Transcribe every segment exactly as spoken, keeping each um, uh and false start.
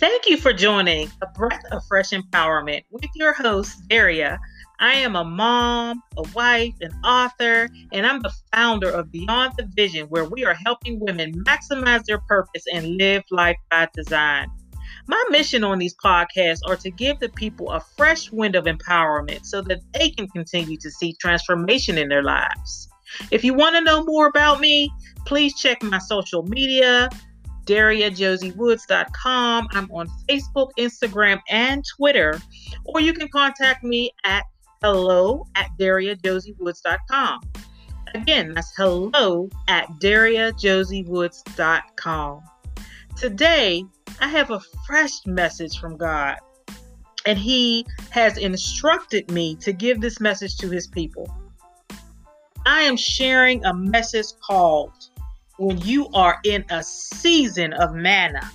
Thank you for joining A Breath of Fresh Empowerment with your host, Daria. I am a mom, a wife, an author, and I'm the founder of Beyond the Vision, where we are helping women maximize their purpose and live life by design. My mission on these podcasts are to give the people a fresh wind of empowerment so that they can continue to see transformation in their lives. If you want to know more about me, please check my social media, Daria Josie Woods dot com. I'm on Facebook, Instagram, and Twitter, or you can contact me at hello at Daria Josie Woods dot com. Again, that's hello at Daria Josie Woods dot com. Today, I have a fresh message from God, and He has instructed me to give this message to His people. I am sharing a message called, When You Are in a Season of Manna,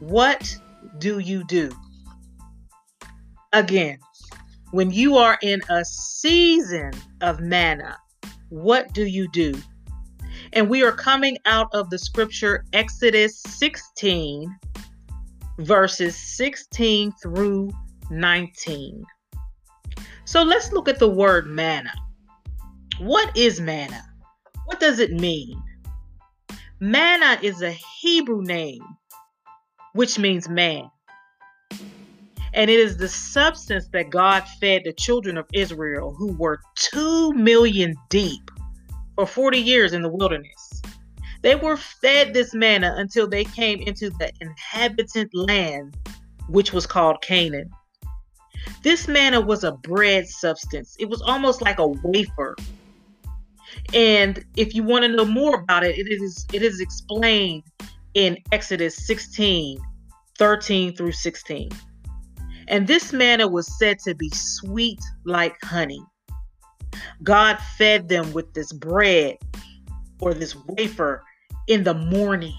What Do You Do? Again, when you are in a season of manna, what do you do? And we are coming out of the scripture Exodus sixteen, verses sixteen through nineteen. So let's look at the word manna. What is manna? What does it mean? Manna is a Hebrew name, which means man. And it is the substance that God fed the children of Israel, who were two million deep for forty years in the wilderness. They were fed this manna until they came into the inhabited land, which was called Canaan. This manna was a bread substance. It was almost like a wafer. And if you want to know more about it, it is it is explained in Exodus sixteen, thirteen through sixteen. And this manna was said to be sweet like honey. God fed them with this bread or this wafer in the morning.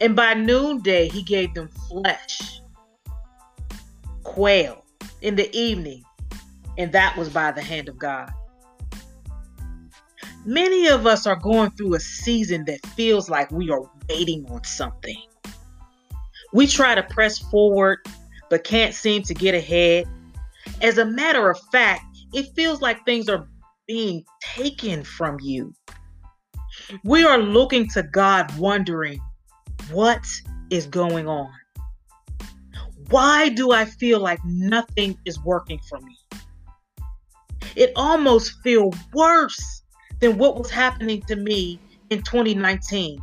And by noonday, He gave them flesh, quail in the evening. And that was by the hand of God. Many of us are going through a season that feels like we are waiting on something. We try to press forward, but can't seem to get ahead. As a matter of fact, it feels like things are being taken from you. We are looking to God, wondering, what is going on? Why do I feel like nothing is working for me? It almost feels worse than what was happening to me in twenty nineteen.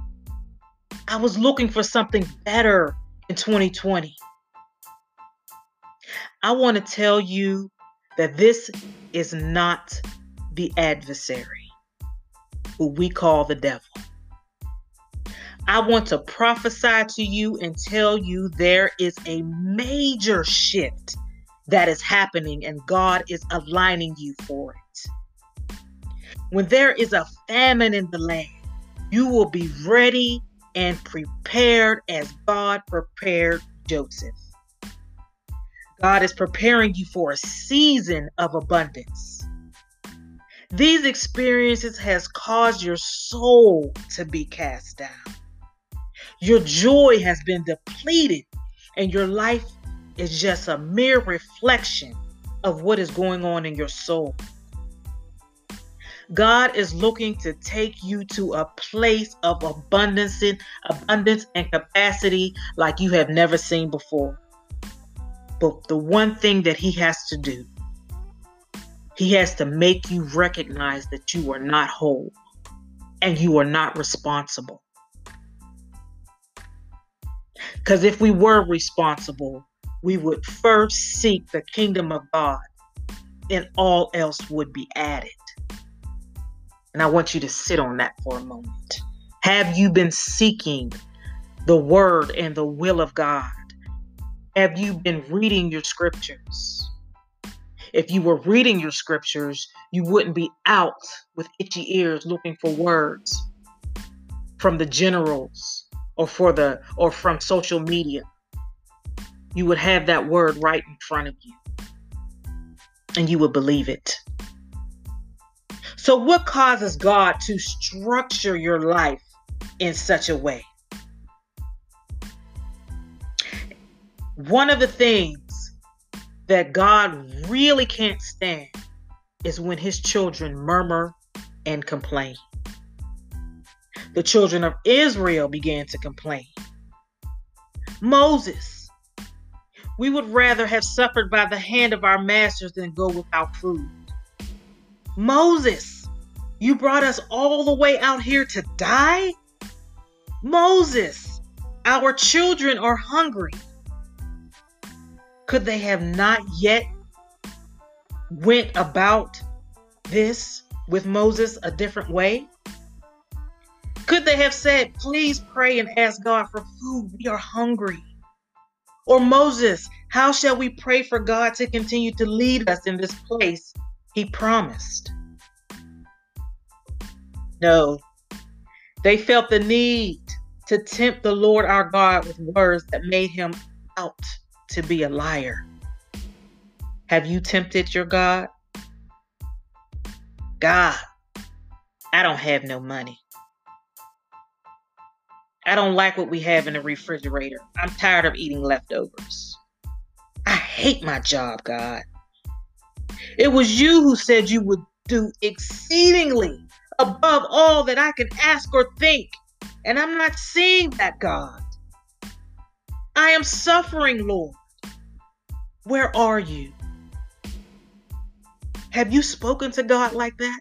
I was looking for something better in twenty twenty. I want to tell you that this is not the adversary, who we call the devil. I want to prophesy to you and tell you there is a major shift that is happening, and God is aligning you for it. When there is a famine in the land, you will be ready and prepared as God prepared Joseph. God is preparing you for a season of abundance. These experiences has caused your soul to be cast down. Your joy has been depleted, and your life is just a mere reflection of what is going on in your soul. God is looking to take you to a place of abundance, abundance and capacity like you have never seen before. But the one thing that He has to do, He has to make you recognize that you are not whole and you are not responsible. Because if we were responsible, we would first seek the kingdom of God, and all else would be added. And I want you to sit on that for a moment. Have you been seeking the word and the will of God? Have you been reading your scriptures? If you were reading your scriptures, you wouldn't be out with itchy ears looking for words from the generals or for the or from social media. You would have that word right in front of you, and you would believe it. So what causes God to structure your life in such a way? One of the things that God really can't stand is when his children murmur and complain. The children of Israel began to complain. Moses, we would rather have suffered by the hand of our masters than go without food. Moses, you brought us all the way out here to die? Moses, our children are hungry. Could they have not yet went about this with Moses a different way? Could they have said, please pray and ask God for food? We are hungry. Or Moses, how shall we pray for God to continue to lead us in this place he promised? No. They felt the need to tempt the Lord our God with words that made him out to be a liar. Have you tempted your God? God, I don't have no money. I don't like what we have in the refrigerator. I'm tired of eating leftovers. I hate my job, God. It was you who said you would do exceedingly above all that I can ask or think. And I'm not seeing that, God. I am suffering, Lord. Where are you? Have you spoken to God like that?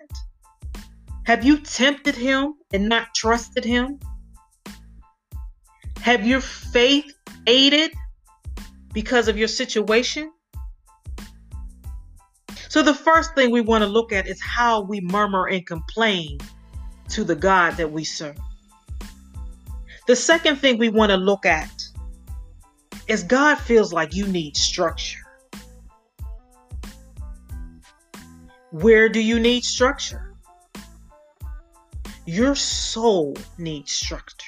Have you tempted him and not trusted him? Have your faith aided because of your situation? So the first thing we want to look at is how we murmur and complain to the God that we serve. The second thing we want to look at is God feels like you need structure. Where do you need structure? Your soul needs structure.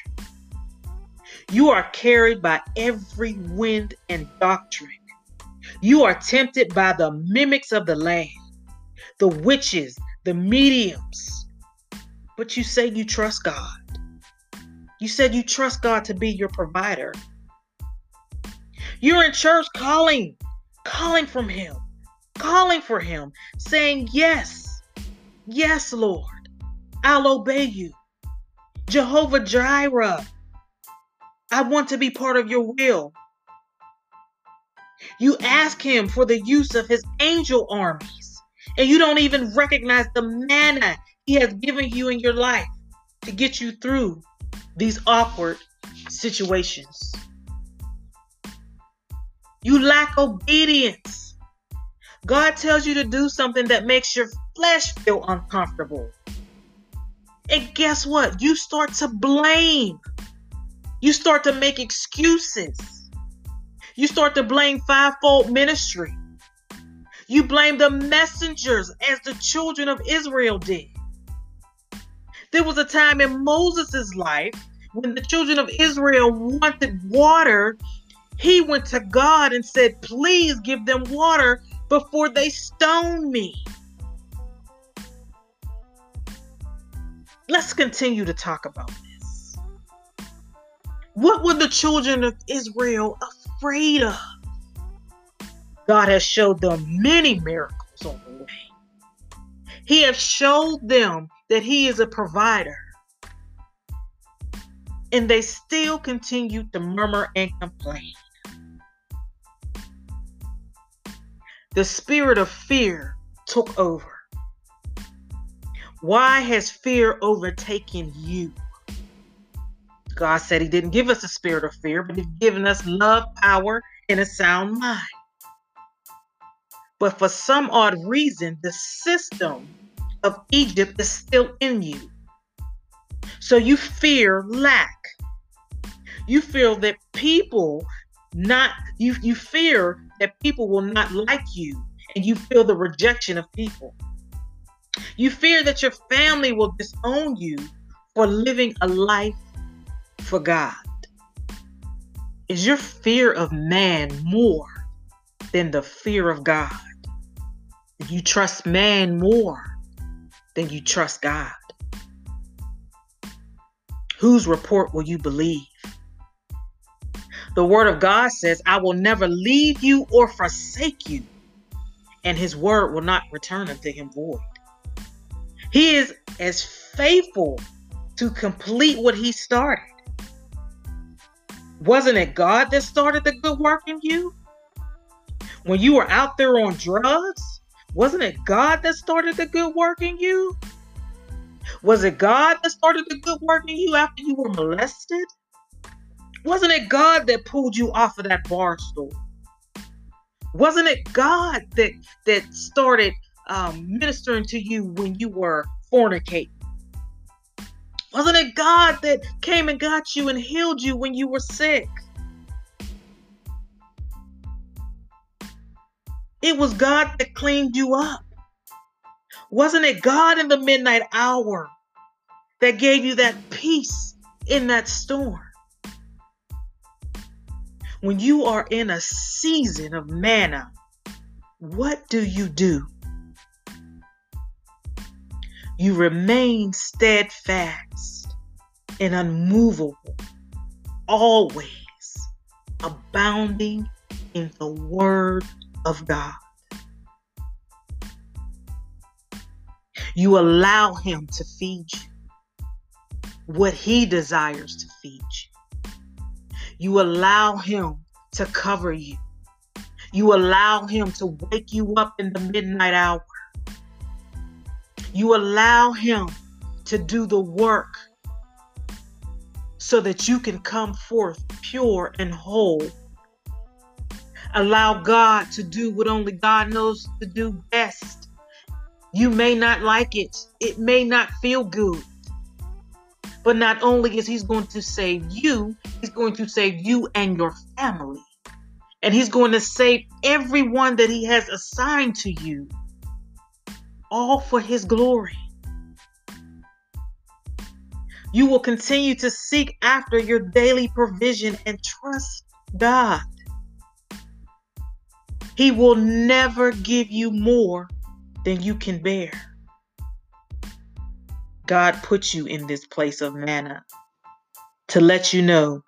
You are carried by every wind and doctrine. You are tempted by the mimics of the land, the witches, the mediums. But you say you trust God. You said you trust God to be your provider. You're in church calling, calling from him, calling for him, saying, yes, yes, Lord, I'll obey you. Jehovah Jireh, I want to be part of your will. You ask him for the use of his angel armies, and you don't even recognize the manna he has given you in your life to get you through these awkward situations. You lack obedience. God tells you to do something that makes your flesh feel uncomfortable. And guess what? You start to blame. You start to make excuses. You start to blame fivefold ministry. You blame the messengers as the children of Israel did. There was a time in Moses' life when the children of Israel wanted water. He went to God and said, please give them water before they stone me. Let's continue to talk about this. What were the children of Israel afraid of? God has showed them many miracles on the way. He has showed them that he is a provider. And they still continue to murmur and complain. The spirit of fear took over. Why has fear overtaken you? God said he didn't give us a spirit of fear, but he's given us love, power, and a sound mind. But for some odd reason, the system of Egypt is still in you. So you fear lack. You feel that people not you you fear that people will not like you, and you feel the rejection of people. You fear that your family will disown you for living a life for God. Is your fear of man more than the fear of God? You trust man more than you trust God. Whose report will you believe? The word of God says, I will never leave you or forsake you. And his word will not return unto him void. He is as faithful to complete what he started. Wasn't it God that started the good work in you? When you were out there on drugs, wasn't it God that started the good work in you? Was it God that started the good work in you after you were molested? Wasn't it God that pulled you off of that bar stool? Wasn't it God that that started um, ministering to you when you were fornicating? Wasn't it God that came and got you and healed you when you were sick? It was God that cleaned you up. Wasn't it God in the midnight hour that gave you that peace in that storm? When you are in a season of manna, what do you do? You remain steadfast and unmovable, always abounding in the word of God. You allow him to feed you what he desires to feed you. You allow him to cover you. You allow him to wake you up in the midnight hour. You allow him to do the work so that you can come forth pure and whole. Allow God to do what only God knows to do best. You may not like it. It may not feel good. But not only is he going to save you, he's going to save you and your family. And he's going to save everyone that he has assigned to you. All for his glory. You will continue to seek after your daily provision and trust God. He will never give you more than you can bear. God put you in this place of manna to let you know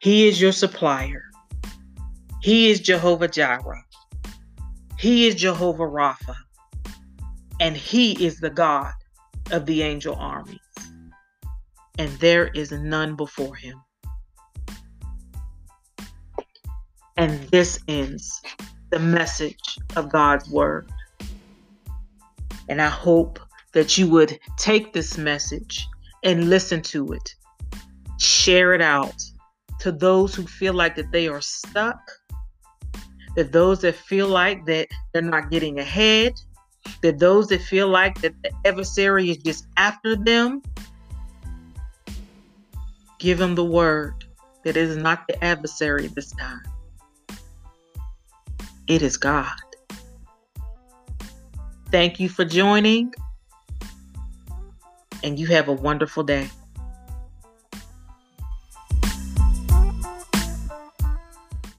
he is your supplier. He is Jehovah Jireh. He is Jehovah Rapha. And he is the God of the angel armies. And there is none before him. And this ends the message of God's word. And I hope that you would take this message and listen to it. Share it out to those who feel like that they are stuck, that those that feel like that they're not getting ahead, that those that feel like that the adversary is just after them. Give them the word that it is not the adversary this time. It is God. Thank you for joining. And you have a wonderful day.